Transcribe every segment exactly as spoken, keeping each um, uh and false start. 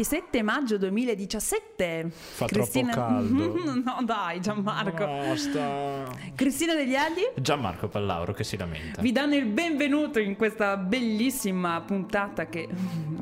ventisette maggio duemiladiciassette. Fa Cristina... troppo caldo. No dai Gianmarco. Basta. Cristina degli Agli, Gianmarco Pallauro che si lamenta, vi danno il benvenuto in questa bellissima puntata che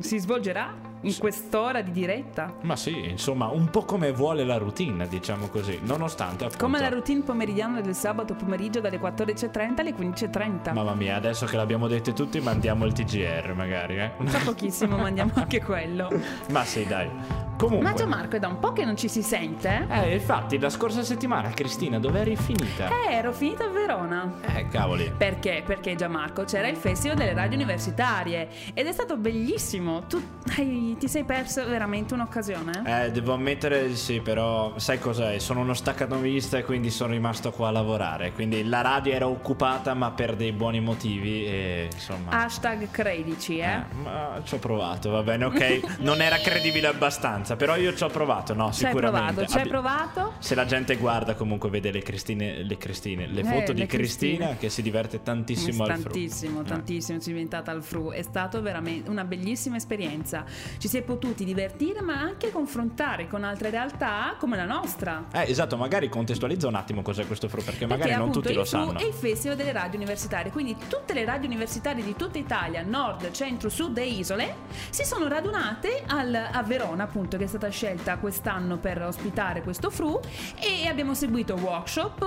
si svolgerà in quest'ora di diretta. Ma sì, insomma, un po' come vuole la routine, diciamo così, nonostante appunto... Come la routine pomeridiana del sabato pomeriggio dalle quattordici e trenta alle quindici e trenta. Mamma mia, adesso che l'abbiamo detto tutti mandiamo il T G R magari, eh? Tra pochissimo mandiamo anche quello. Ma sì, dai. Comunque... Ma Gianmarco, è da un po' che non ci si sente. Eh, infatti, la scorsa settimana, Cristina, dove eri finita? Eh, ero finita a Verona. Eh, cavoli. Perché? Perché Gianmarco c'era il Festival delle Radio Universitarie ed è stato bellissimo. Tu hai... ti sei perso veramente un'occasione? Eh, devo ammettere di sì, però sai cos'è? Sono uno staccanovista e quindi sono rimasto qua a lavorare, quindi la radio era occupata ma per dei buoni motivi e insomma... Hashtag credici, eh? eh ma ci ho provato, va bene, ok, non era credibile abbastanza, però io ci ho provato, no, c'hai sicuramente. Ci hai provato, provato? Se la gente guarda comunque vede le Cristine, le Cristine, le eh, foto le di Cristina, Cristina che si diverte tantissimo al fru. Tantissimo, tantissimo, eh. Si è diventata al fru, è stata veramente una bellissima esperienza. Ci si è potuti divertire ma anche confrontare con altre realtà come la nostra. Eh esatto, magari contestualizza un attimo cos'è questo fru, perché, perché magari non tutti lo sanno. È il Festival delle Radio Universitarie, quindi tutte le radio universitarie di tutta Italia, nord, centro, sud e isole, si sono radunate al, a Verona appunto, che è stata scelta quest'anno per ospitare questo fru, e abbiamo seguito workshop,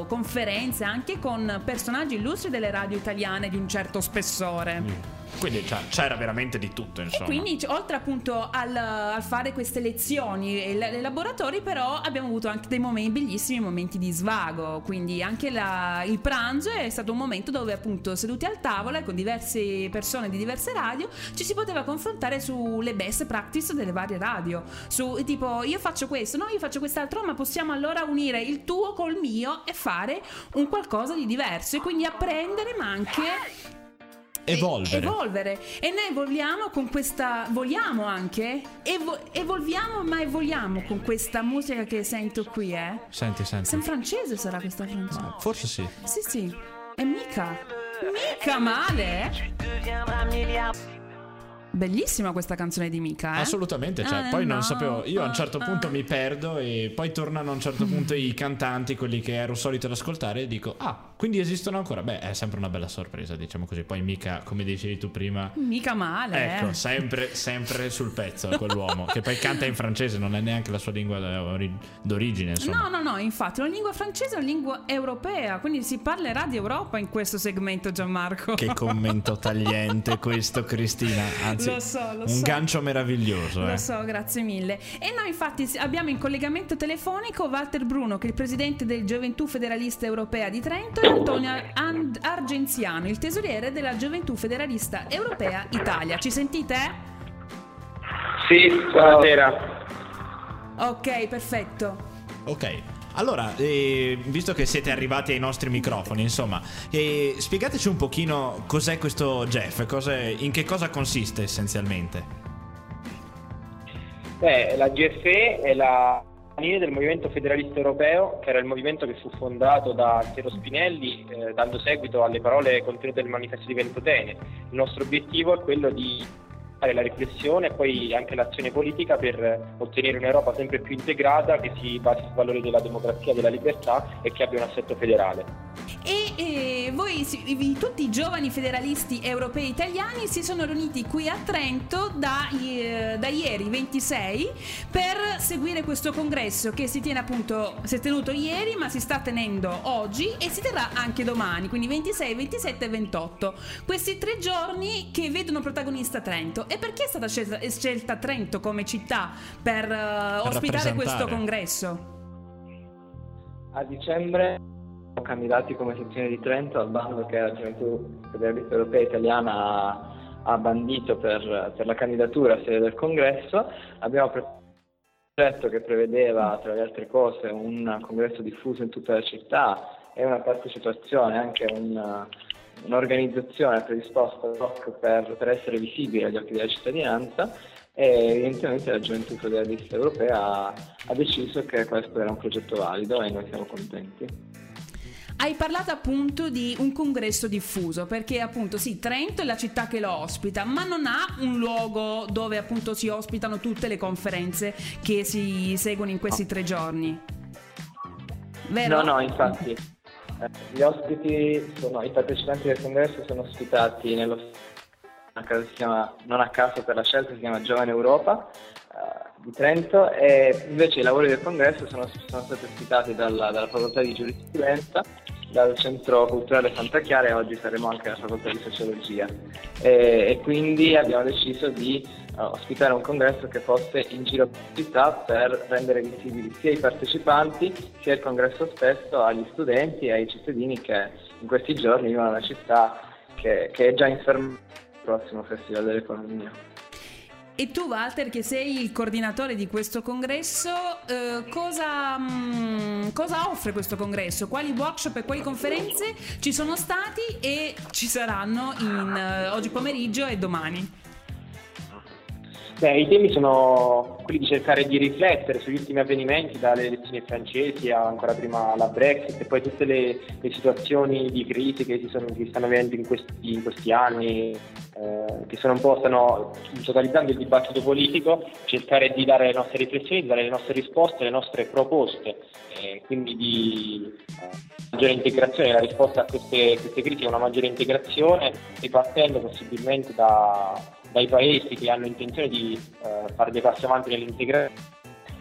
uh, conferenze anche con personaggi illustri delle radio italiane di un certo spessore. Mm. Quindi c'era veramente di tutto, insomma. E quindi oltre appunto al, al fare queste lezioni e le, le laboratori, però abbiamo avuto anche dei momenti bellissimi, momenti di svago. Quindi anche la, il pranzo è stato un momento dove appunto seduti al tavola con diverse persone di diverse radio ci si poteva confrontare sulle best practice delle varie radio. Su tipo io faccio questo, no io faccio quest'altro, ma possiamo allora unire il tuo col mio e fare un qualcosa di diverso, e quindi apprendere ma anche... Evolvere. Evolvere. E noi evolviamo con questa, vogliamo anche Evo... evolviamo ma evolviamo con questa musica che sento qui, eh. Senti, senti. Sei francese, sarà questa francese? No, forse sì. Sì, sì. E mica mica male, eh? Bellissima questa canzone di Mica, eh? Assolutamente, cioè, ah, poi no. Non sapevo, io a un certo punto mi perdo e poi tornano a un certo punto i cantanti, quelli che ero solito ad ascoltare, e dico, ah, quindi esistono ancora. Beh, è sempre una bella sorpresa, diciamo così. Poi Mica, come dicevi tu prima, mica male. Ecco, eh. sempre, sempre sul pezzo quell'uomo, che poi canta in francese, non è neanche la sua lingua d'origine, insomma. No, no, no, infatti la lingua francese è una lingua europea, quindi si parlerà di Europa in questo segmento, Gianmarco. Che commento tagliente questo, Cristina, anzi. Lo so, lo un so. Gancio meraviglioso. Lo eh. so, grazie mille. E noi infatti abbiamo in collegamento telefonico Walter Bruno, che è il presidente del Gioventù Federalista Europea di Trento, e Antonio And- Argenziano, il tesoriere della Gioventù Federalista Europea Italia. Ci sentite? Sì, buonasera. Ok, perfetto. Ok. Allora, eh, visto che siete arrivati ai nostri microfoni, insomma, eh, spiegateci un pochino cos'è questo G E F, cos'è, in che cosa consiste essenzialmente? Eh, la G F E è la linea del Movimento Federalista Europeo, che era il movimento che fu fondato da Altiero Spinelli, eh, dando seguito alle parole contenute nel Manifesto di Ventotene. Il nostro obiettivo è quello di fare la riflessione e poi anche l'azione politica per ottenere un'Europa sempre più integrata, che si basi sui valori della democrazia, della libertà e che abbia un assetto federale. E, e voi, tutti i giovani federalisti europei italiani, si sono riuniti qui a Trento da, da ieri ventisei per seguire questo congresso che si tiene appunto, si è tenuto ieri ma si sta tenendo oggi e si terrà anche domani, quindi ventisei, ventisette e ventotto, questi tre giorni che vedono protagonista Trento. E perché è stata scelta, è scelta Trento come città per, uh, per ospitare questo congresso? A dicembre ho candidati come sezione di Trento al bando che la Gioventù Federalista Europea Italiana ha bandito per, per la candidatura a sede del congresso. Abbiamo preparato un progetto che prevedeva, tra le altre cose, un congresso diffuso in tutta la città e una partecipazione, anche un... un'organizzazione predisposta per, per essere visibile agli occhi della cittadinanza, e evidentemente la Gioventù Federalista Europea ha, ha deciso che questo era un progetto valido e noi siamo contenti. Hai parlato appunto di un congresso diffuso, perché appunto sì, Trento è la città che lo ospita, ma non ha un luogo dove appunto si ospitano tutte le conferenze che si seguono in questi tre giorni, vero? No, no, infatti eh, gli ospiti sono, i partecipanti del congresso sono ospitati nello una casa si chiama, non a caso per la scelta si chiama Giovane Europa uh, di Trento, e invece i lavori del congresso sono, sono stati ospitati dalla, dalla facoltà di giurisprudenza, dal Centro Culturale Santa Chiara, e oggi saremo anche alla facoltà di sociologia, e, e quindi abbiamo deciso di uh, ospitare un congresso che fosse in giro per la città per rendere visibili sia i partecipanti sia il congresso stesso agli studenti e ai cittadini che in questi giorni vivono una città che, che è già inferma prossimo Festival dell'Economia. E tu, Walter, che sei il coordinatore di questo congresso, eh, cosa, mh, cosa offre questo congresso? Quali workshop e quali conferenze ci sono stati e ci saranno in, eh, oggi pomeriggio e domani? Beh, i temi sono quelli di cercare di riflettere sugli ultimi avvenimenti, dalle elezioni francesi a ancora prima la Brexit, e poi tutte le, le situazioni di crisi che si, sono, che si stanno avendo in questi, in questi anni, eh, che sono un po' stanno totalizzando il dibattito politico, cercare di dare le nostre riflessioni, di dare le nostre risposte, le nostre proposte, eh, quindi di eh, maggiore integrazione. La risposta a queste, queste crisi è una maggiore integrazione, ripartendo possibilmente da... dai paesi che hanno intenzione di eh, fare dei passi avanti nell'integrazione,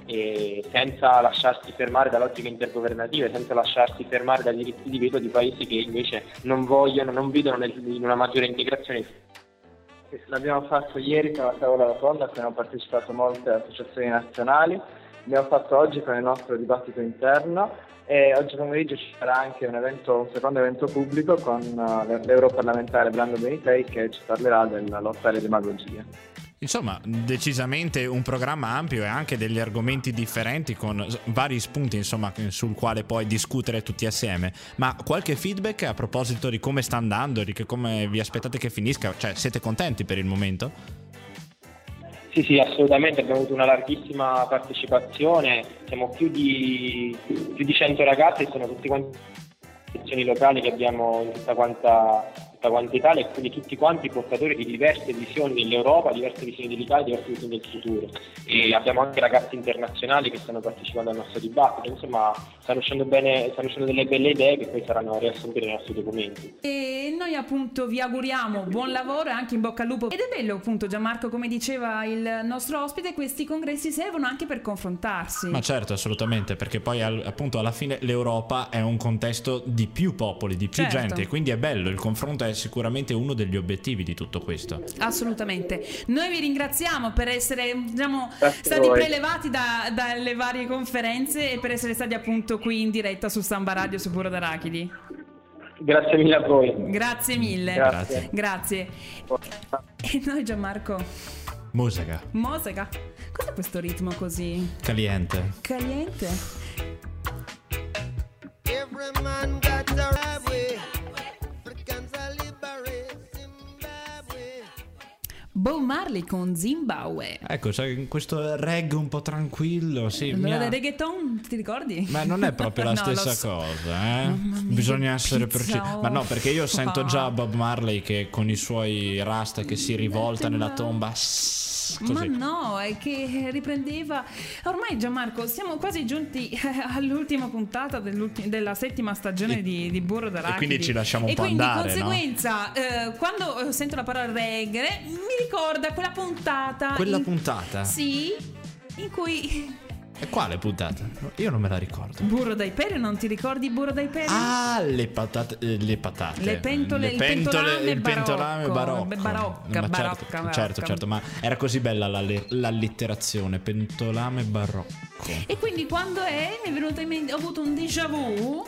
e senza lasciarsi fermare da logiche intergovernative, senza lasciarsi fermare dai diritti di veto di paesi che invece non vogliono, non vedono nel, in una maggiore integrazione. L'abbiamo fatto ieri con la tavola rotonda, abbiamo partecipato molte associazioni nazionali, l'abbiamo fatto oggi con il nostro dibattito interno, e oggi pomeriggio ci sarà anche un evento, un secondo evento pubblico con l'europarlamentare Brando Benitei, che ci parlerà della lotta alle demagogie. Insomma, decisamente un programma ampio e anche degli argomenti differenti con vari spunti, insomma, sul quale poi discutere tutti assieme. Ma qualche feedback a proposito di come sta andando, di che, come vi aspettate che finisca? Cioè, siete contenti per il momento? Sì, sì, assolutamente, abbiamo avuto una larghissima partecipazione, siamo più di, più di cento ragazzi, e sono tutte quante sezioni locali che abbiamo in tutta quanta, tutta quanta Italia, e quindi tutti quanti portatori di diverse visioni dell'Europa, diverse visioni dell'Italia, diverse visioni del futuro. E abbiamo anche ragazzi internazionali che stanno partecipando al nostro dibattito, insomma stanno uscendo bene, stanno uscendo delle belle idee che poi saranno riassunte nei nostri documenti. E noi appunto vi auguriamo buon lavoro e anche in bocca al lupo. Ed è bello, appunto, Gianmarco, come diceva il nostro ospite, questi congressi servono anche per confrontarsi. Ma certo, assolutamente, perché poi al, appunto alla fine l'Europa è un contesto di più popoli, di più certo. gente, quindi è bello, il confronto è sicuramente uno degli obiettivi di tutto questo. Assolutamente, noi vi ringraziamo per essere, diciamo, Grazie stati voi. prelevati da, dalle varie conferenze, e per essere stati appunto qui in diretta su Sanba Radio, su Burro d'Arachidi. Grazie mille a voi. Grazie mille. Grazie. Grazie. E noi, Gianmarco? Musica. Musica. Cos'è questo ritmo così? Caliente. Caliente. Every man got the right way. Bob Marley con Zimbabwe. Ecco, sai, questo reggae un po' tranquillo, sì. Allora, mia... reggaeton, ti ricordi? Ma non è proprio la no, stessa so. cosa, eh? Mia, bisogna essere precisi. Oh. Ma no, perché io sento già Bob Marley che con i suoi rasta che si rivolta nella tomba. Così. Ma no, è che riprendeva. Ormai, Gianmarco, siamo quasi giunti all'ultima puntata della settima stagione di, di Burro d'Arachidi, e quindi ci lasciamo un po' andare. E quindi, di conseguenza, no? eh, quando sento la parola reggae mi ricorda quella puntata. Quella in... puntata? Sì, in cui... E quale puntata? Io non me la ricordo. Burro dai peri, non ti ricordi Burro dai peri? Ah, le patate, le patate. Le pentole, le pentole, il pentolame, il pentolame barocco. Barocca, ma barocca, certo, barocca. Certo, certo, ma era così bella l'allitterazione, pentolame barocco. E quindi quando è mi è venuta in mente, ho avuto un déjà vu.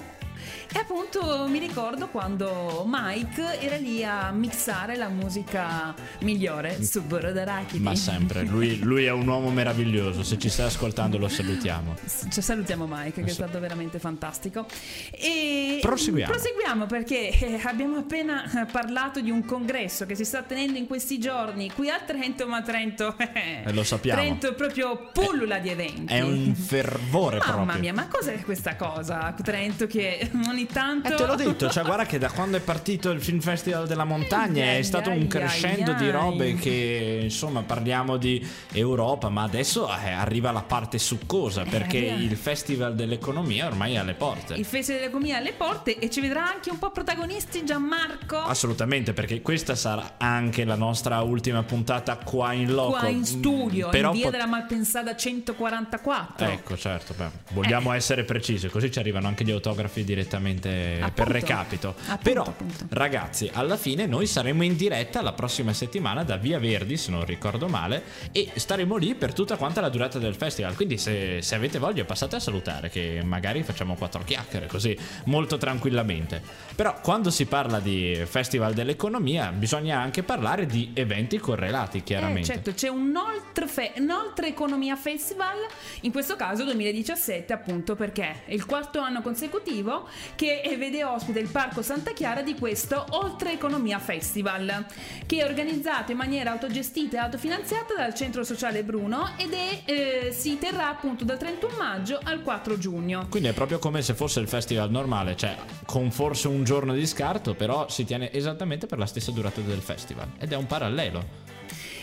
E appunto mi ricordo quando Mike era lì a mixare la musica migliore su Burro d'Arachidi. Ma sempre, lui, lui è un uomo meraviglioso, se ci stai ascoltando lo salutiamo. Ci salutiamo Mike, che è stato veramente fantastico. E proseguiamo. Proseguiamo perché abbiamo appena parlato di un congresso che si sta tenendo in questi giorni qui a Trento, ma Trento eh, lo sappiamo. Trento proprio pullula di eventi. È un fervore. Mamma proprio. Mamma mia, ma cos'è questa cosa? Trento che... perché ogni tanto... Eh, te l'ho detto, cioè guarda che da quando è partito il Film Festival della Montagna ai, è stato ai, un crescendo ai, di robe ai. Che insomma parliamo di Europa, ma adesso eh, arriva la parte succosa perché eh, il Festival dell'Economia ormai è alle porte. Il Festival dell'Economia è alle porte e ci vedrà anche un po' protagonisti, Gianmarco. Assolutamente, perché questa sarà anche la nostra ultima puntata qua in loco. Qua in studio, però in via pot- della Malpensada centoquarantaquattro. Ecco, certo, beh, vogliamo eh. essere precisi, così ci arrivano anche gli autografi direttamente, appunto, per recapito. Appunto, però appunto. Ragazzi, alla fine noi saremo in diretta la prossima settimana da Via Verdi, se non ricordo male, e staremo lì per tutta quanta la durata del festival, quindi se, se avete voglia passate a salutare, che magari facciamo quattro chiacchiere così molto tranquillamente. Però quando si parla di Festival dell'Economia bisogna anche parlare di eventi correlati, chiaramente. Eh, certo, c'è un Oltre, Fe- un Oltre Economia Festival, in questo caso duemiladiciassette, appunto perché è il quarto anno consecutivo che vede ospite il Parco Santa Chiara di questo Oltre Economia Festival, che è organizzato in maniera autogestita e autofinanziata dal Centro Sociale Bruno ed è, eh, si terrà appunto dal trentuno maggio al quattro giugno. Quindi è proprio come se fosse il festival normale, cioè con forse un giorno di scarto, però si tiene esattamente per la stessa durata del festival ed è un parallelo.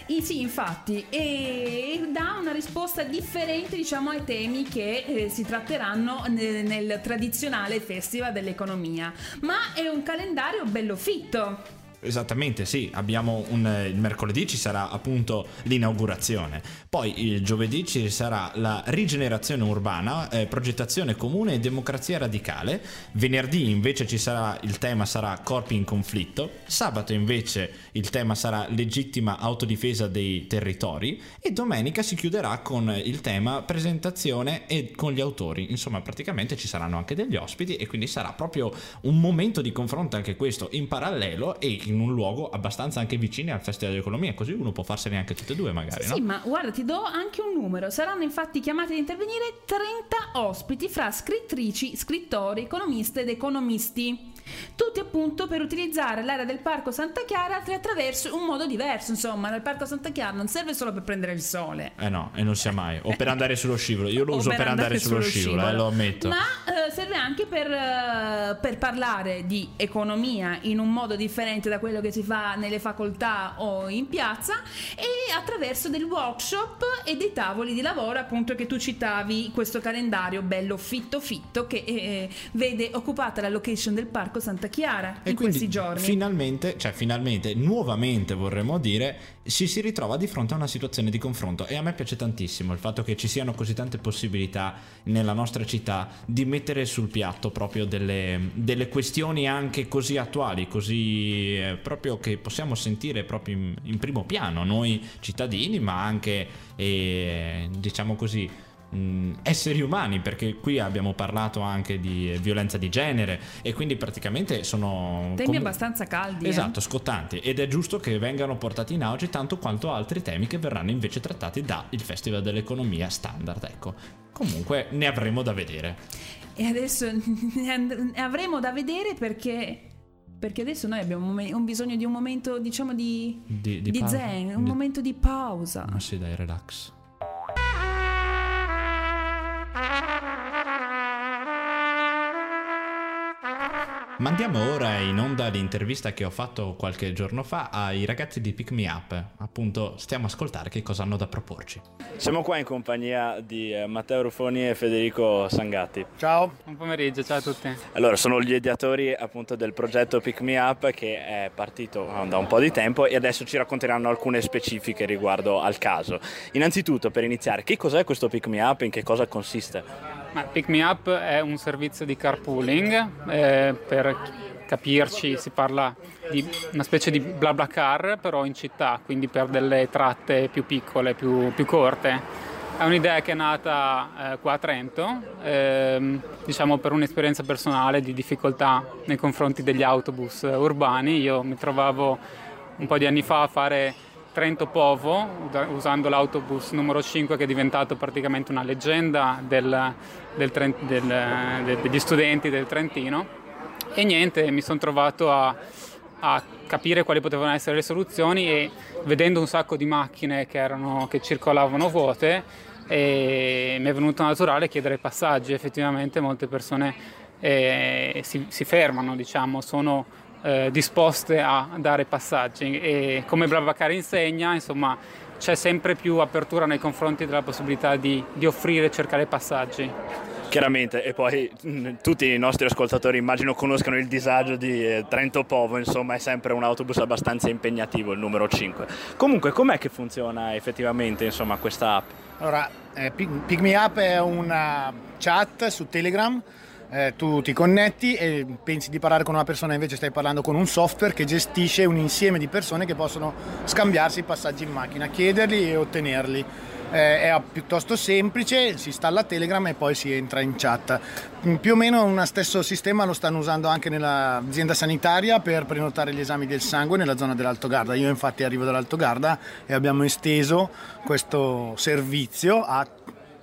E sì, infatti, e dà una risposta differente, diciamo, ai temi che eh, si tratteranno nel, nel tradizionale Festival dell'Economia, ma è un calendario bello fitto. Esattamente, sì, abbiamo un, il mercoledì ci sarà appunto l'inaugurazione, poi il giovedì ci sarà la rigenerazione urbana, eh, progettazione comune e democrazia radicale, venerdì invece ci sarà, il tema sarà corpi in conflitto, sabato invece il tema sarà legittima autodifesa dei territori e domenica si chiuderà con il tema presentazione e con gli autori. Insomma, praticamente ci saranno anche degli ospiti e quindi sarà proprio un momento di confronto anche questo in parallelo e in un luogo abbastanza anche vicino al Festival dell'Economia, così uno può farsene anche tutte e due magari. Sì, no? Sì, ma guarda, ti do anche un numero. Saranno infatti chiamati ad intervenire trenta ospiti fra scrittrici, scrittori, economiste ed economisti, tutti appunto per utilizzare l'area del Parco Santa Chiara attraverso un modo diverso. Insomma, nel Parco Santa Chiara non serve solo per prendere il sole, eh no, e non sia mai, o per andare sullo scivolo. Io lo uso per andare, andare sullo scivolo, scivolo. Eh, lo ammetto, ma eh, serve anche per, eh, per parlare di economia in un modo differente da quello che si fa nelle facoltà o in piazza, e attraverso del workshop e dei tavoli di lavoro, appunto, che tu citavi, questo calendario bello fitto fitto che eh, vede occupata la location del Parco Santa Chiara e in quindi, questi giorni. Finalmente, cioè finalmente, nuovamente vorremmo dire, si, si ritrova di fronte a una situazione di confronto, e a me piace tantissimo il fatto che ci siano così tante possibilità nella nostra città di mettere sul piatto proprio delle, delle questioni anche così attuali, così eh, proprio che possiamo sentire proprio in, in primo piano noi cittadini, ma anche eh, diciamo così esseri umani, perché qui abbiamo parlato anche di violenza di genere e quindi praticamente sono temi com- abbastanza caldi, esatto, eh? scottanti, ed è giusto che vengano portati in auge tanto quanto altri temi che verranno invece trattati da il Festival dell'Economia standard. Ecco, comunque ne avremo da vedere, e adesso ne avremo da vedere perché perché adesso noi abbiamo un bisogno di un momento, diciamo, di di, di, di pa- zen, un di... momento di pausa. Ma sì, dai, relax. Mandiamo ora in onda l'intervista che ho fatto qualche giorno fa ai ragazzi di Pick Me Up. Appunto, stiamo a ascoltare che cosa hanno da proporci. Siamo qua in compagnia di Matteo Rufoni e Federico Sangatti. Ciao, buon pomeriggio, ciao a tutti. Allora, sono gli ideatori appunto del progetto Pick Me Up, che è partito da un po' di tempo e adesso ci racconteranno alcune specifiche riguardo al caso. Innanzitutto, per iniziare, che cos'è questo Pick Me Up e in che cosa consiste? Ma Pick Me Up è un servizio di carpooling, eh, per Per capirci si parla di una specie di BlaBlaCar però in città, quindi per delle tratte più piccole, più, più corte. È un'idea che è nata eh, qua a Trento, ehm, diciamo per un'esperienza personale di difficoltà nei confronti degli autobus urbani. Io mi trovavo un po' di anni fa a fare Trento Povo usando l'autobus numero cinque, che è diventato praticamente una leggenda del, del, del, del, degli studenti del Trentino. E niente, mi sono trovato a, a capire quali potevano essere le soluzioni, e vedendo un sacco di macchine che, erano, che circolavano vuote, e mi è venuto naturale chiedere passaggi. Effettivamente molte persone eh, si, si fermano, diciamo, sono eh, disposte a dare passaggi, e come BlaBlaCar insegna, insomma, c'è sempre più apertura nei confronti della possibilità di, di offrire e cercare passaggi. Chiaramente, e poi tutti i nostri ascoltatori immagino conoscano il disagio di eh, Trento Povo, insomma è sempre un autobus abbastanza impegnativo, il numero cinque. Comunque, com'è che funziona effettivamente, insomma, questa app? Allora, eh, Pick Me Up è una chat su Telegram, eh, tu ti connetti e pensi di parlare con una persona, invece stai parlando con un software che gestisce un insieme di persone che possono scambiarsi i passaggi in macchina, chiederli e ottenerli. È piuttosto semplice, si installa Telegram e poi si entra in chat. Più o meno uno stesso sistema lo stanno usando anche nell'azienda sanitaria per prenotare gli esami del sangue nella zona dell'Alto Garda. Io infatti arrivo dall'Alto Garda e abbiamo esteso questo servizio a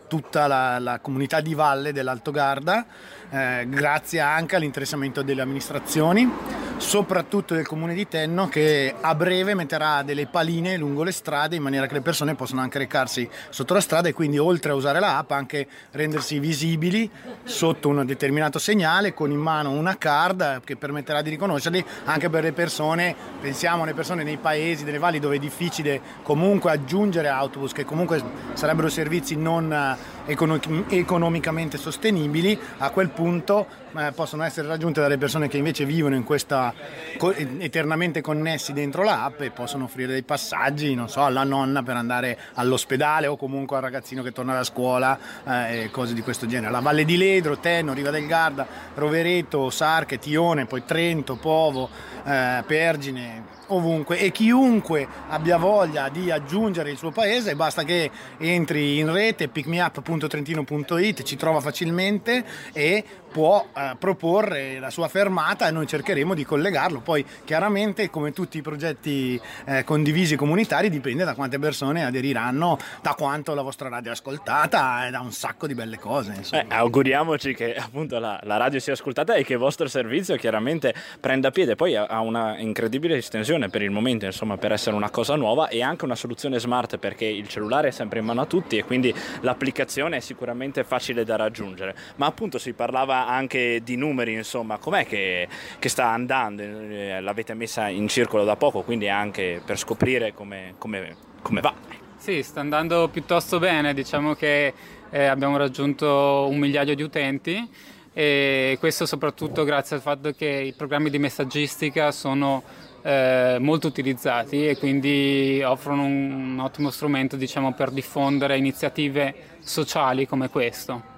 tutta la, la comunità di Valle dell'Alto Garda, eh, grazie anche all'interessamento delle amministrazioni, soprattutto del comune di Tenno, che a breve metterà delle paline lungo le strade in maniera che le persone possano anche recarsi sotto la strada e quindi, oltre a usare la app, anche rendersi visibili sotto un determinato segnale con in mano una card che permetterà di riconoscerli anche per le persone, pensiamo alle persone nei paesi, delle valli dove è difficile comunque aggiungere autobus, che comunque sarebbero servizi non economicamente sostenibili. A quel punto eh, possono essere raggiunte dalle persone che invece vivono in questa co- eternamente connessi dentro la app e possono offrire dei passaggi, non so, alla nonna per andare all'ospedale o comunque al ragazzino che torna da scuola, eh, e cose di questo genere. La Valle di Ledro, Tenno, Riva del Garda, Rovereto, Sarche, Tione, poi Trento, Povo, eh, Pergine, ovunque, e chiunque abbia voglia di aggiungere il suo paese basta che entri in rete pick me up punto trentino punto it, ci trova facilmente e può eh, proporre la sua fermata e noi cercheremo di collegarlo. Poi chiaramente, come tutti i progetti eh, condivisi comunitari, dipende da quante persone aderiranno, da quanto la vostra radio è ascoltata e da un sacco di belle cose, insomma. Eh, auguriamoci che appunto la, la radio sia ascoltata e che il vostro servizio chiaramente prenda piede. Poi ha una incredibile estensione per il momento, insomma, per essere una cosa nuova e anche una soluzione smart, perché il cellulare è sempre in mano a tutti e quindi l'applicazione è sicuramente facile da raggiungere. Ma appunto si parlava anche di numeri, insomma, com'è che, che sta andando? L'avete messa in circolo da poco, quindi anche per scoprire come, come, come va. Sì, sta andando piuttosto bene, diciamo che eh, abbiamo raggiunto un migliaio di utenti e questo soprattutto grazie al fatto che i programmi di messaggistica sono eh, molto utilizzati e quindi offrono un, un ottimo strumento, diciamo, per diffondere iniziative sociali come questo.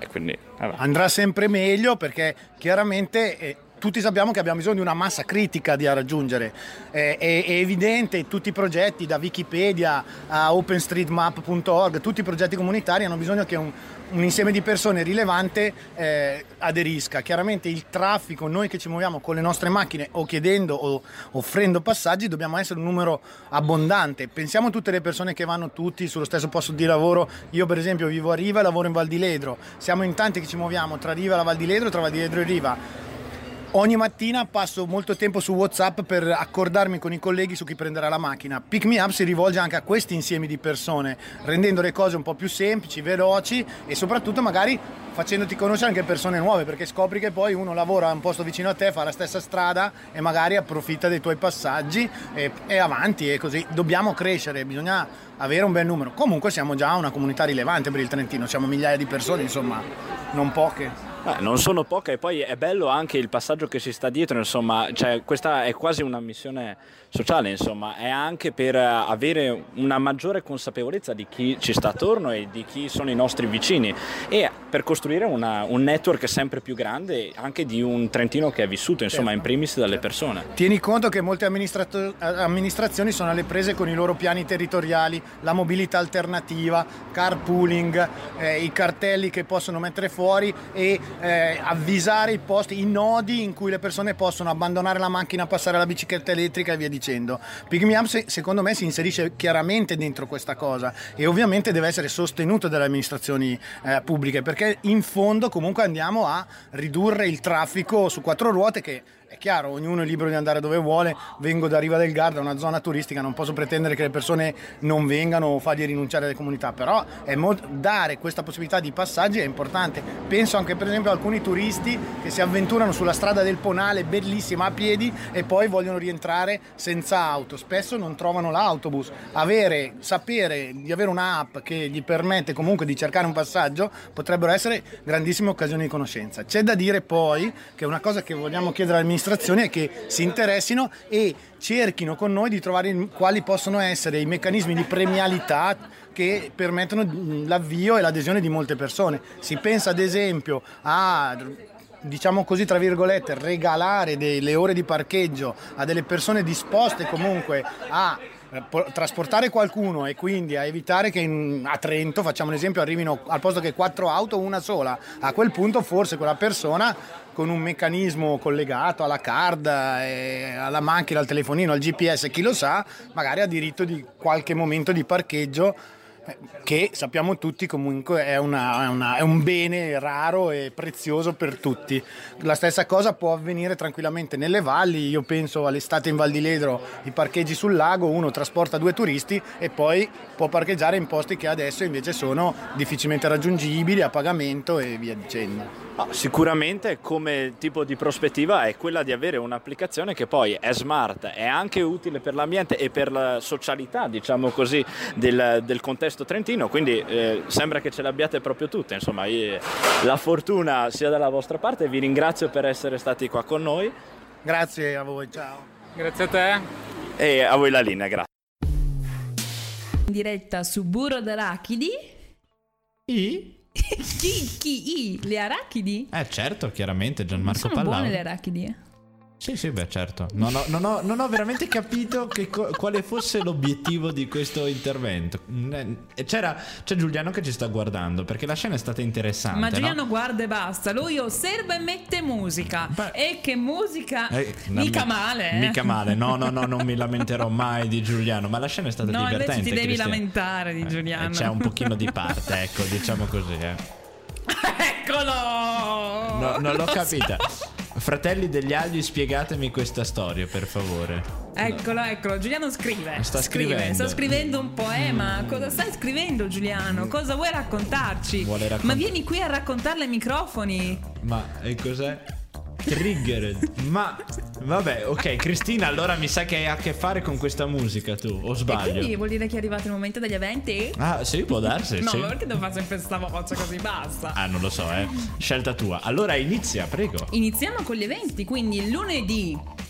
E quindi andrà sempre meglio, perché chiaramente eh, tutti sappiamo che abbiamo bisogno di una massa critica da raggiungere, eh, è, è evidente, tutti i progetti da Wikipedia a open street map punto org, tutti i progetti comunitari hanno bisogno che un, un insieme di persone rilevante eh, aderisca. Chiaramente il traffico, noi che ci muoviamo con le nostre macchine o chiedendo o offrendo passaggi, dobbiamo essere un numero abbondante. Pensiamo a tutte le persone che vanno tutti sullo stesso posto di lavoro. Io per esempio vivo a Riva e lavoro in Val di Ledro, siamo in tanti che ci muoviamo tra Riva e la Val di Ledro, tra Val di Ledro e Riva. Ogni mattina passo molto tempo su WhatsApp per accordarmi con i colleghi su chi prenderà la macchina. Pick Me Up si rivolge anche a questi insiemi di persone, rendendo le cose un po' più semplici, veloci e soprattutto magari facendoti conoscere anche persone nuove, perché scopri che poi uno lavora a un posto vicino a te, fa la stessa strada e magari approfitta dei tuoi passaggi e, e avanti, e così dobbiamo crescere, bisogna avere un bel numero. Comunque siamo già una comunità rilevante per il Trentino, siamo migliaia di persone, insomma, non poche. Eh, non sono poche, e poi è bello anche il passaggio che si sta dietro, insomma, cioè questa è quasi una missione sociale, insomma, è anche per avere una maggiore consapevolezza di chi ci sta attorno e di chi sono i nostri vicini, e per costruire una, un network sempre più grande anche di un Trentino che è vissuto, insomma, in primis dalle persone. Tieni conto che molte amministrato- amministrazioni sono alle prese con i loro piani territoriali, la mobilità alternativa, carpooling, eh, i cartelli che possono mettere fuori e Eh, avvisare i posti, i nodi in cui le persone possono abbandonare la macchina, passare alla bicicletta elettrica e via dicendo. Pick Me Up se, secondo me si inserisce chiaramente dentro questa cosa e ovviamente deve essere sostenuto dalle amministrazioni eh, pubbliche, perché in fondo comunque andiamo a ridurre il traffico su quattro ruote, che È chiaro, ognuno è libero di andare dove vuole, vengo da Riva del Garda, una zona turistica, non posso pretendere che le persone non vengano o fargli rinunciare alle comunità, però è molto, dare questa possibilità di passaggi è importante. Penso anche per esempio a alcuni turisti che si avventurano sulla strada del Ponale, bellissima, a piedi, e poi vogliono rientrare senza auto, spesso non trovano l'autobus. Avere, sapere di avere un'app che gli permette comunque di cercare un passaggio potrebbero essere grandissime occasioni di conoscenza. C'è da dire poi che una cosa che vogliamo chiedere all'amministrazione è che si interessino e cerchino con noi di trovare quali possono essere i meccanismi di premialità che permettono l'avvio e l'adesione di molte persone. Si pensa ad esempio a, diciamo così tra virgolette, regalare delle ore di parcheggio a delle persone disposte comunque a trasportare qualcuno e quindi a evitare che in, a Trento, facciamo un esempio, arrivino al posto che quattro auto una sola. A quel punto forse quella persona con un meccanismo collegato alla card, eh, alla macchina, al telefonino, al G P S, chi lo sa, magari ha diritto di qualche momento di parcheggio eh, che sappiamo tutti comunque è, una, è, una, è un bene raro e prezioso per tutti. La stessa cosa può avvenire tranquillamente nelle valli. Io penso all'estate in Val di Ledro, i parcheggi sul lago, uno trasporta due turisti e poi può parcheggiare in posti che adesso invece sono difficilmente raggiungibili, a pagamento e via dicendo. Sicuramente come tipo di prospettiva è quella di avere un'applicazione che poi è smart, è anche utile per l'ambiente e per la socialità, diciamo così, del, del contesto trentino, quindi eh, sembra che ce l'abbiate proprio tutte, insomma io, la fortuna sia dalla vostra parte. Vi ringrazio per essere stati qua con noi. Grazie a voi, ciao. Grazie a te. E a voi la linea, grazie. In diretta su Burro d'Arachidi e... Chi, chi, i, le arachidi? Eh certo, chiaramente, Gianmarco Pallauro. Sono buone le arachidi? Sì, sì, beh certo. Non ho, non ho, non ho veramente capito che co- quale fosse l'obiettivo di questo intervento. C'era, c'è Giuliano che ci sta guardando, perché la scena è stata interessante. Ma Giuliano, no? Guarda e basta, lui osserva e mette musica. Beh, e che musica, eh, mica mi, male. Eh. Mica male, no, no, no, non mi lamenterò mai di Giuliano, ma la scena è stata no, divertente. No, invece ti devi Cristina. lamentare di Giuliano. Eh, c'è un pochino di parte, ecco, diciamo così. Eh. Eccolo! No, non l'ho capita. So. Fratelli degli Agli, spiegatemi questa storia, per favore. Eccolo, eccolo, Giuliano scrive. Sta scrivendo. Scrive. Sta scrivendo un poema. Mm. Cosa stai scrivendo, Giuliano? Cosa vuoi raccontarci? Vuole raccont- Ma vieni qui a raccontarle ai microfoni. Ma e cos'è? Triggered. Ma vabbè, ok, Cristina, allora mi sa che hai a che fare con questa musica tu, o sbaglio? E quindi vuol dire che è arrivato il momento degli eventi? Ah, sì, può darsi. No, sì. Ma perché devo fare sempre questa voce così bassa? Ah, non lo so, eh. Scelta tua. Allora inizia, prego. Iniziamo con gli eventi, quindi lunedì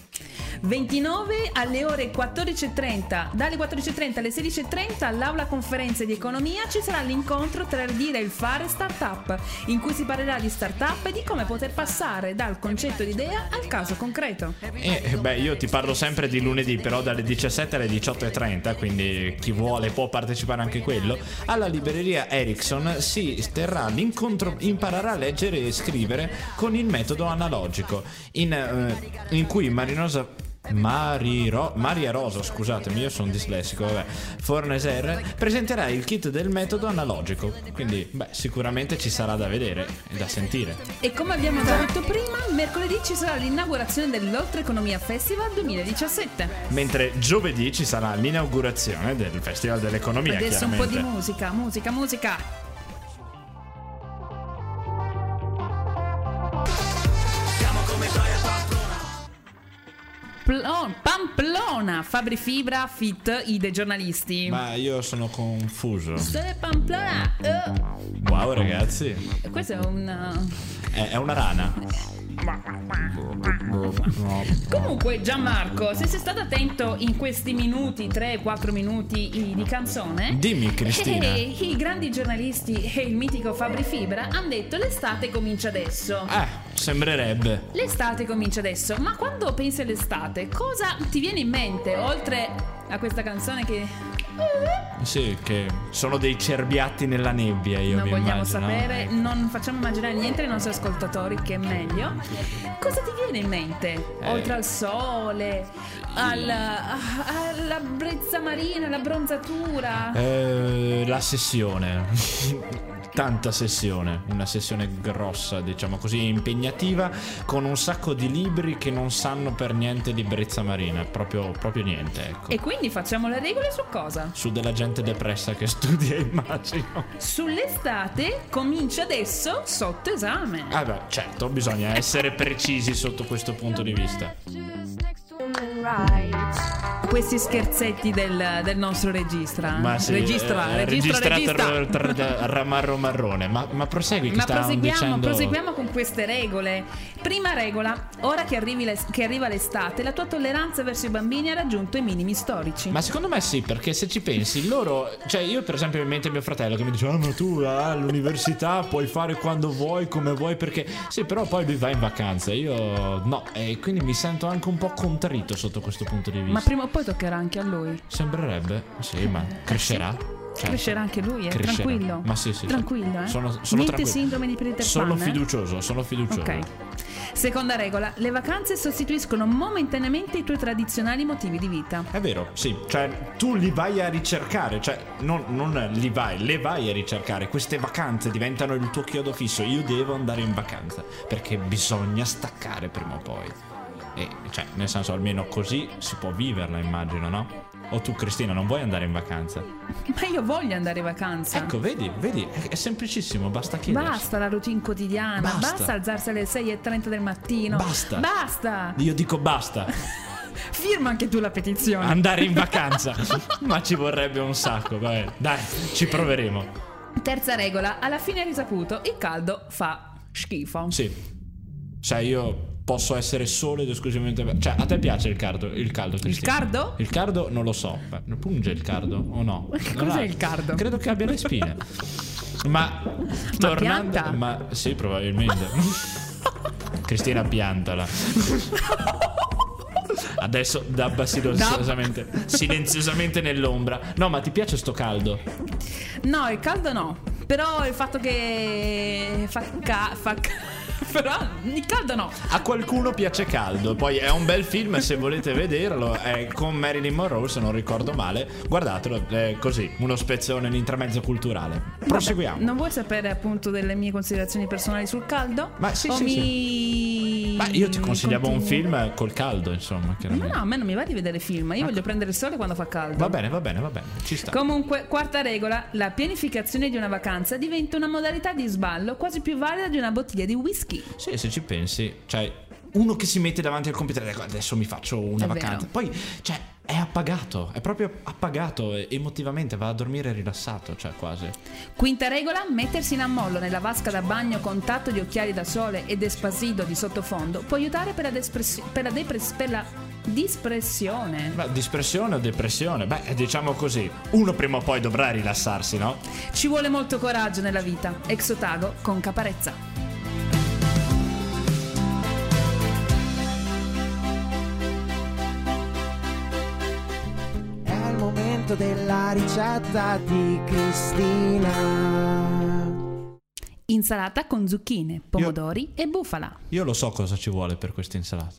ventinove alle ore quattordici e trenta, dalle quattordici e trenta alle sedici e trenta all'aula conferenze di economia ci sarà l'incontro tra il dire e il fare startup, in cui si parlerà di startup e di come poter passare dal concetto di idea al caso concreto. Eh, beh, io ti parlo sempre di lunedì, però dalle diciassette alle diciotto e trenta, quindi chi vuole può partecipare anche quello. Alla libreria Erickson si terrà l'incontro Imparare a leggere e scrivere con il metodo analogico, in, eh, in cui Marinosa Mariro, Maria Rosa, scusatemi, io sono dislessico, vabbè, Forneser presenterà il kit del metodo analogico, quindi beh, sicuramente ci sarà da vedere e da sentire. E come abbiamo già detto prima, mercoledì ci sarà l'inaugurazione dell'Oltre Economia Festival duemiladiciassette, mentre giovedì ci sarà l'inaugurazione del Festival dell'Economia. Adesso un po' di musica, musica, musica. Pamplona, Fabri Fibra, Fit, i dei giornalisti. Ma io sono confuso. Se Pamplona. Uh. Wow, ragazzi. Questa è una è, è una rana. Comunque Gianmarco, se sei stato attento in questi minuti, tre quattro minuti di canzone, dimmi Cristina, eh, i grandi giornalisti e il mitico Fabri Fibra hanno detto l'estate comincia adesso. Eh, sembrerebbe. L'estate comincia adesso, ma quando pensi all'estate cosa ti viene in mente oltre a questa canzone che... Sì, che sono dei cerbiatti nella nebbia, io non mi vogliamo immagino. Sapere, non facciamo immaginare niente ai nostri ascoltatori, che è meglio. Cosa ti viene in mente? Eh. Oltre al sole, alla, alla brezza marina, alla bronzatura, eh, la sessione. tanta sessione, una sessione grossa, diciamo così, impegnativa, con un sacco di libri che non sanno per niente di brezza marina, proprio, proprio niente, ecco. E quindi facciamo le regole su cosa? Su della gente depressa che studia, immagino. Sull'estate comincia adesso sotto esame. Ah beh, certo, bisogna essere precisi sotto questo punto di vista. Questi scherzetti del, del nostro regista. Ma sì, registra, eh, registra, registra regista. Tra, tra, ramarro marrone. Ma, ma prosegui che ma proseguiamo, dicendo... proseguiamo con queste regole. Prima regola: ora che, arrivi le, che arriva l'estate, la tua tolleranza verso i bambini ha raggiunto i minimi storici. Ma secondo me sì, perché se ci pensi, loro, cioè io per esempio in mente mio fratello che mi diceva: ah, ma tu all'università ah, puoi fare quando vuoi, come vuoi, perché sì, però poi lui va in vacanza, io no, e quindi mi sento anche un po' contrito sotto questo punto di vista. Ma prima o poi toccherà anche a lui. Sembrerebbe, sì, ma crescerà. Certo. Crescerà anche lui, eh? Crescerà. Tranquillo. Ma sì, sì. Tranquillo, eh? Sono, sono tranquillo. Sintomi di Peter Pan, sono fiducioso, eh? sono fiducioso. Ok. Seconda regola: le vacanze sostituiscono momentaneamente i tuoi tradizionali motivi di vita. È vero, sì, cioè tu li vai a ricercare, cioè non, non li vai, le vai a ricercare. Queste vacanze diventano il tuo chiodo fisso. Io devo andare in vacanza perché bisogna staccare prima o poi. E cioè, nel senso, almeno così si può viverla, immagino, no? O tu, Cristina, non vuoi andare in vacanza? Ma io voglio andare in vacanza. Ecco, vedi, vedi, è semplicissimo, basta chiedersi. Basta la routine quotidiana, basta, basta alzarsi alle sei e trenta del mattino. Basta. Basta. Io dico basta. Firma anche tu la petizione. Andare in vacanza. Ma ci vorrebbe un sacco, vabbè. Dai, ci proveremo. Terza regola: alla fine risaputo, il caldo fa schifo. Sì. Sai, io posso essere solo ed esclusivamente... Cioè, a te piace il cardo? Il caldo, Cristina? Il cardo? Il cardo non lo so. Beh, punge il cardo o no? Che cos'è il cardo? Credo che abbia le spine. Ma... tornando... Ma pianta? Ma sì, probabilmente. Cristina, piantala. Adesso dabba silenziosamente, silenziosamente nell'ombra. No, ma ti piace sto caldo? No, il caldo no. Però il fatto che... Fa... Ca... fa... Però il caldo no. A qualcuno piace caldo. Poi è un bel film, se volete vederlo, è con Marilyn Monroe, se non ricordo male. Guardatelo, è così, uno spezzone, un intramezzo culturale. Proseguiamo. Vabbè, non vuoi sapere appunto delle mie considerazioni personali sul caldo? Ma sì, o sì, mi... sì. Ma io ti consigliavo Continu- un film col caldo, insomma. No, no, a me non mi va di vedere film. Io ah. voglio prendere il sole quando fa caldo. Va bene, va bene, va bene, ci sta. Comunque, quarta regola: la pianificazione di una vacanza diventa una modalità di sballo quasi più valida di una bottiglia di whisky. Sì, se ci pensi, cioè uno che si mette davanti al computer e dice: adesso mi faccio una è vacanza, vero. Poi cioè è appagato, è proprio appagato emotivamente, va a dormire rilassato, cioè quasi. Quinta regola: mettersi in ammollo nella vasca da bagno con tatto di occhiali da sole ed Esposito di sottofondo può aiutare per la depressione, per la depressione, per la dispressione. Ma dispressione o depressione? Beh, diciamo così, uno prima o poi dovrà rilassarsi, no? Ci vuole molto coraggio nella vita. Exotago con Caparezza. Della ricetta di Cristina: insalata con zucchine, pomodori io, e bufala. Io lo so cosa ci vuole per questa insalata.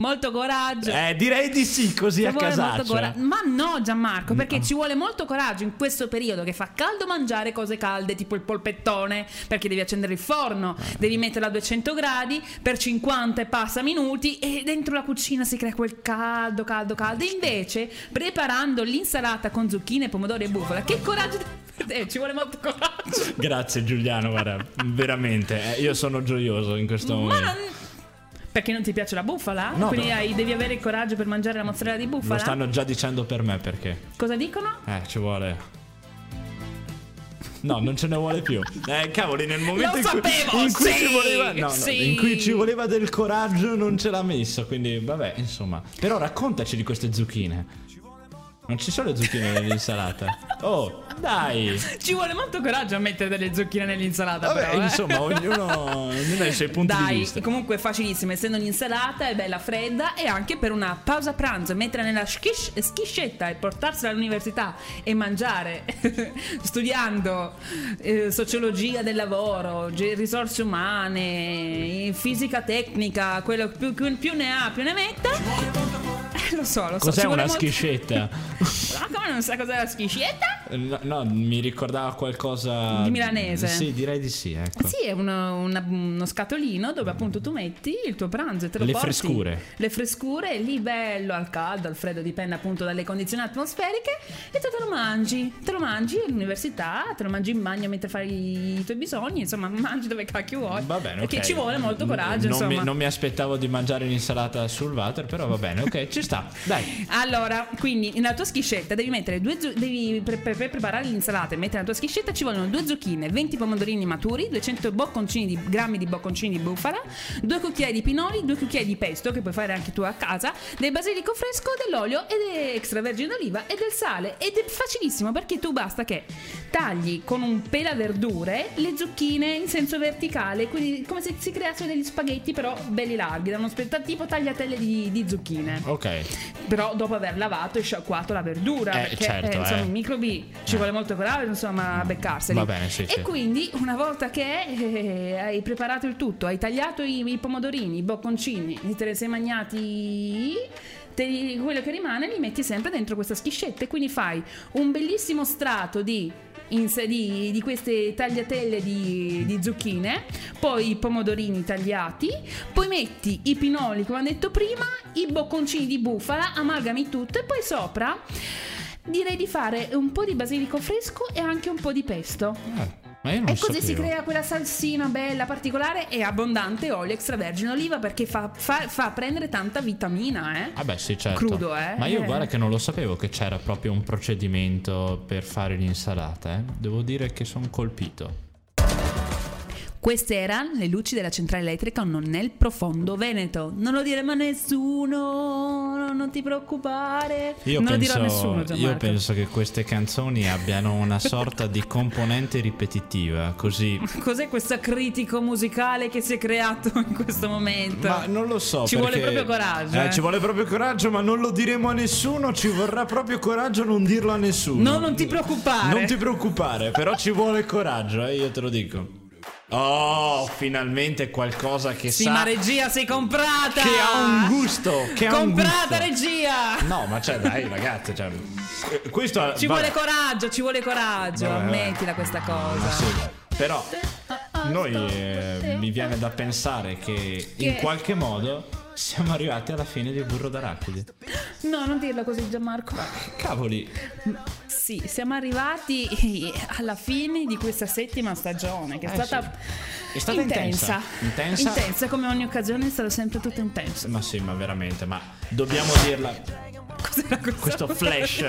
Molto coraggio. Eh, direi di sì, così ci a casaccio cora- eh. Ma no, Gianmarco, perché no, ci vuole molto coraggio in questo periodo che fa caldo mangiare cose calde, tipo il polpettone, perché devi accendere il forno, eh. devi metterla a duecento gradi per cinquanta e passa minuti e dentro la cucina si crea quel caldo, caldo, caldo. Invece, preparando l'insalata con zucchine, pomodori e bufala, che coraggio... Eh, ci vuole molto coraggio. Grazie Giuliano, guarda, veramente, eh, io sono gioioso in questo Ma... momento. Perché non ti piace la bufala? No, quindi no, hai, devi avere il coraggio per mangiare la mozzarella di bufala? Lo stanno già dicendo per me, perché. Cosa dicono? Eh, ci vuole. No, non ce ne vuole più. Eh, cavoli, nel momento in cui, sapevo, in, cui sì, ci voleva, no, sì. no, in cui ci voleva del coraggio non ce l'ha messo, quindi vabbè, insomma. Però raccontaci di queste zucchine. Non ci sono le zucchine nell'insalata. Oh, dai. Ci vuole molto coraggio a mettere delle zucchine nell'insalata. Vabbè, però, eh. insomma, ognuno, ognuno ha i suoi punti dai, di vista. Comunque è facilissimo, essendo l'insalata è bella fredda, e anche per una pausa pranzo, metterla nella schish- schiscetta e portarsela all'università e mangiare studiando eh, sociologia del lavoro, ge- risorse umane, fisica tecnica, quello più, più ne ha più ne metta. Lo so, lo so. Cos'è una molto... schiscetta? Ma come non sa cos'è la schiscetta? No, no, mi ricordava qualcosa di milanese. Sì, direi di sì, ecco. Sì, è una, una, uno scatolino dove appunto tu metti il tuo pranzo e te lo le porti. Frescure. Le frescure, lì bello al caldo, al freddo, dipende appunto dalle condizioni atmosferiche, e tu te lo mangi, te lo mangi all'università, te lo mangi in bagno mentre fai i tuoi bisogni, insomma, mangi dove cacchio vuoi. Va bene, perché okay, ci vuole molto coraggio, non insomma. Mi, non mi aspettavo di mangiare un'insalata sul water, però va bene, ok, ci sta. Dai. Allora, quindi nella tua schiscetta devi mettere due zu- devi pre- pre- per preparare l'insalata e mettere la tua schiscetta ci vogliono due zucchine, venti pomodorini maturi, duecento bocconcini di, grammi di bocconcini di bufala, due cucchiai di pinoli, due cucchiai di pesto che puoi fare anche tu a casa, del basilico fresco, dell'olio e extravergine d'oliva e del sale. Ed è facilissimo, perché tu basta che tagli con un pelaverdure le zucchine in senso verticale, quindi come se si creassero degli spaghetti però belli larghi, da uno spettacolo tipo tagliatelle di, di zucchine. Ok. Però dopo aver lavato e sciacquato la verdura, eh, perché certo, eh, eh. sono microbi. Ci vuole molto coraggio, insomma, a beccarseli. Va bene, sì, e sì. Quindi una volta che eh, hai preparato il tutto, hai tagliato i, i pomodorini, i bocconcini, li te li sei mangiati, te li, quello che rimane li metti sempre dentro questa schiscetta, e quindi fai un bellissimo strato di Di, di queste tagliatelle di, di zucchine, poi i pomodorini tagliati, poi metti i pinoli come ho detto prima, i bocconcini di bufala, amalgami tutto e poi sopra direi di fare un po' di basilico fresco e anche un po' di pesto. Eh. Ma io non e così sapevo. Si crea quella salsina bella, particolare, e abbondante olio extravergine oliva, perché fa, fa, fa prendere tanta vitamina, eh? Ah beh, sì, certo. Crudo, eh? Ma io eh. guarda che non lo sapevo che c'era proprio un procedimento per fare l'insalata, eh? Devo dire che sono colpito. Queste erano le luci della centrale elettrica non nel profondo Veneto. Non lo diremo a nessuno, non ti preoccupare. Io non penso, lo dirò a nessuno, Gianmarco. Io penso che queste canzoni abbiano una sorta di componente ripetitiva, così. Cos'è questo critico musicale che si è creato in questo momento? Ma non lo so. Ci perché, vuole proprio coraggio. Eh, eh. Ci vuole proprio coraggio, ma non lo diremo a nessuno. Ci vorrà proprio coraggio a non dirlo a nessuno. No, non ti preoccupare. Non ti preoccupare, però ci vuole coraggio, eh, io te lo dico. Oh, finalmente qualcosa che sì, sa. Sì, ma regia sei comprata. Che ha un gusto. Che comprata ha un gusto. Regia. No, ma cioè dai ragazzi, cioè, questo ci va... vuole coraggio, ci vuole coraggio. Ammettila questa cosa. Sì, però noi eh, mi viene da pensare che, che in qualche modo siamo arrivati alla fine del burro d'arachidi. No, non dirla così, Gianmarco. Cavoli. Sì, siamo arrivati alla fine di questa settima stagione, che è eh stata, sì. è stata intensa. Intensa. Intensa, come ogni occasione è stata sempre tutta intensa. Ma sì, ma veramente, ma dobbiamo dirla. Cos'era questo flash?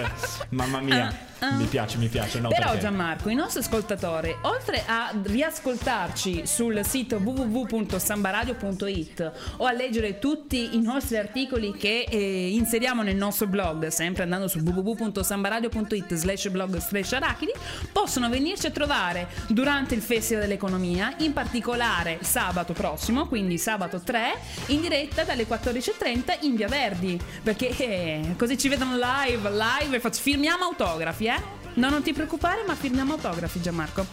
Mamma mia. Ah. Mi piace, mi piace no, Però perché... Gianmarco, il nostro ascoltatore, oltre a riascoltarci sul sito w w w punto samba radio punto i t o a leggere tutti i nostri articoli che eh, inseriamo nel nostro blog, sempre andando su w w w punto samba radio punto i t slash blog slash arachidi, possono venirci a trovare durante il Festival dell'Economia, in particolare sabato prossimo, quindi sabato tre, in diretta dalle quattordici e trenta in Via Verdi, perché eh, così ci vedono live, live e faccio, firmiamo autografi. Yeah. No, non ti preoccupare, ma firmiamo autografi, Gianmarco.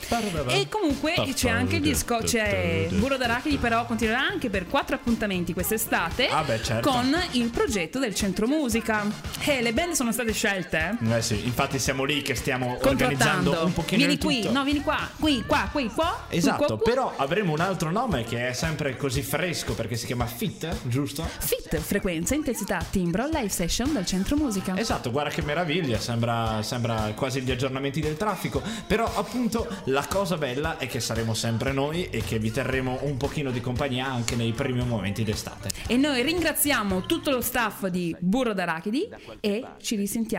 E comunque c'è anche il disco, c'è Burro d'Arachidi, però continuerà anche per quattro appuntamenti quest'estate, ah beh, certo, con il progetto del Centro Musica. E le band sono state scelte. Eh sì, infatti siamo lì che stiamo organizzando un pochino. Vieni qui, tutto. No, vieni qua, qui, qua, qui, qua. Esatto, qui, qua, qua. Però avremo un altro nome che è sempre così fresco, perché si chiama Fit, giusto? Fit, frequenza, intensità, timbro, live session dal Centro Musica. Esatto, guarda che meraviglia, sembra, sembra quasi gli aggiornamenti del traffico, però appunto la cosa bella è che saremo sempre noi e che vi terremo un pochino di compagnia anche nei primi momenti d'estate. E noi ringraziamo tutto lo staff di Burro d'Arachidi e ci risentiamo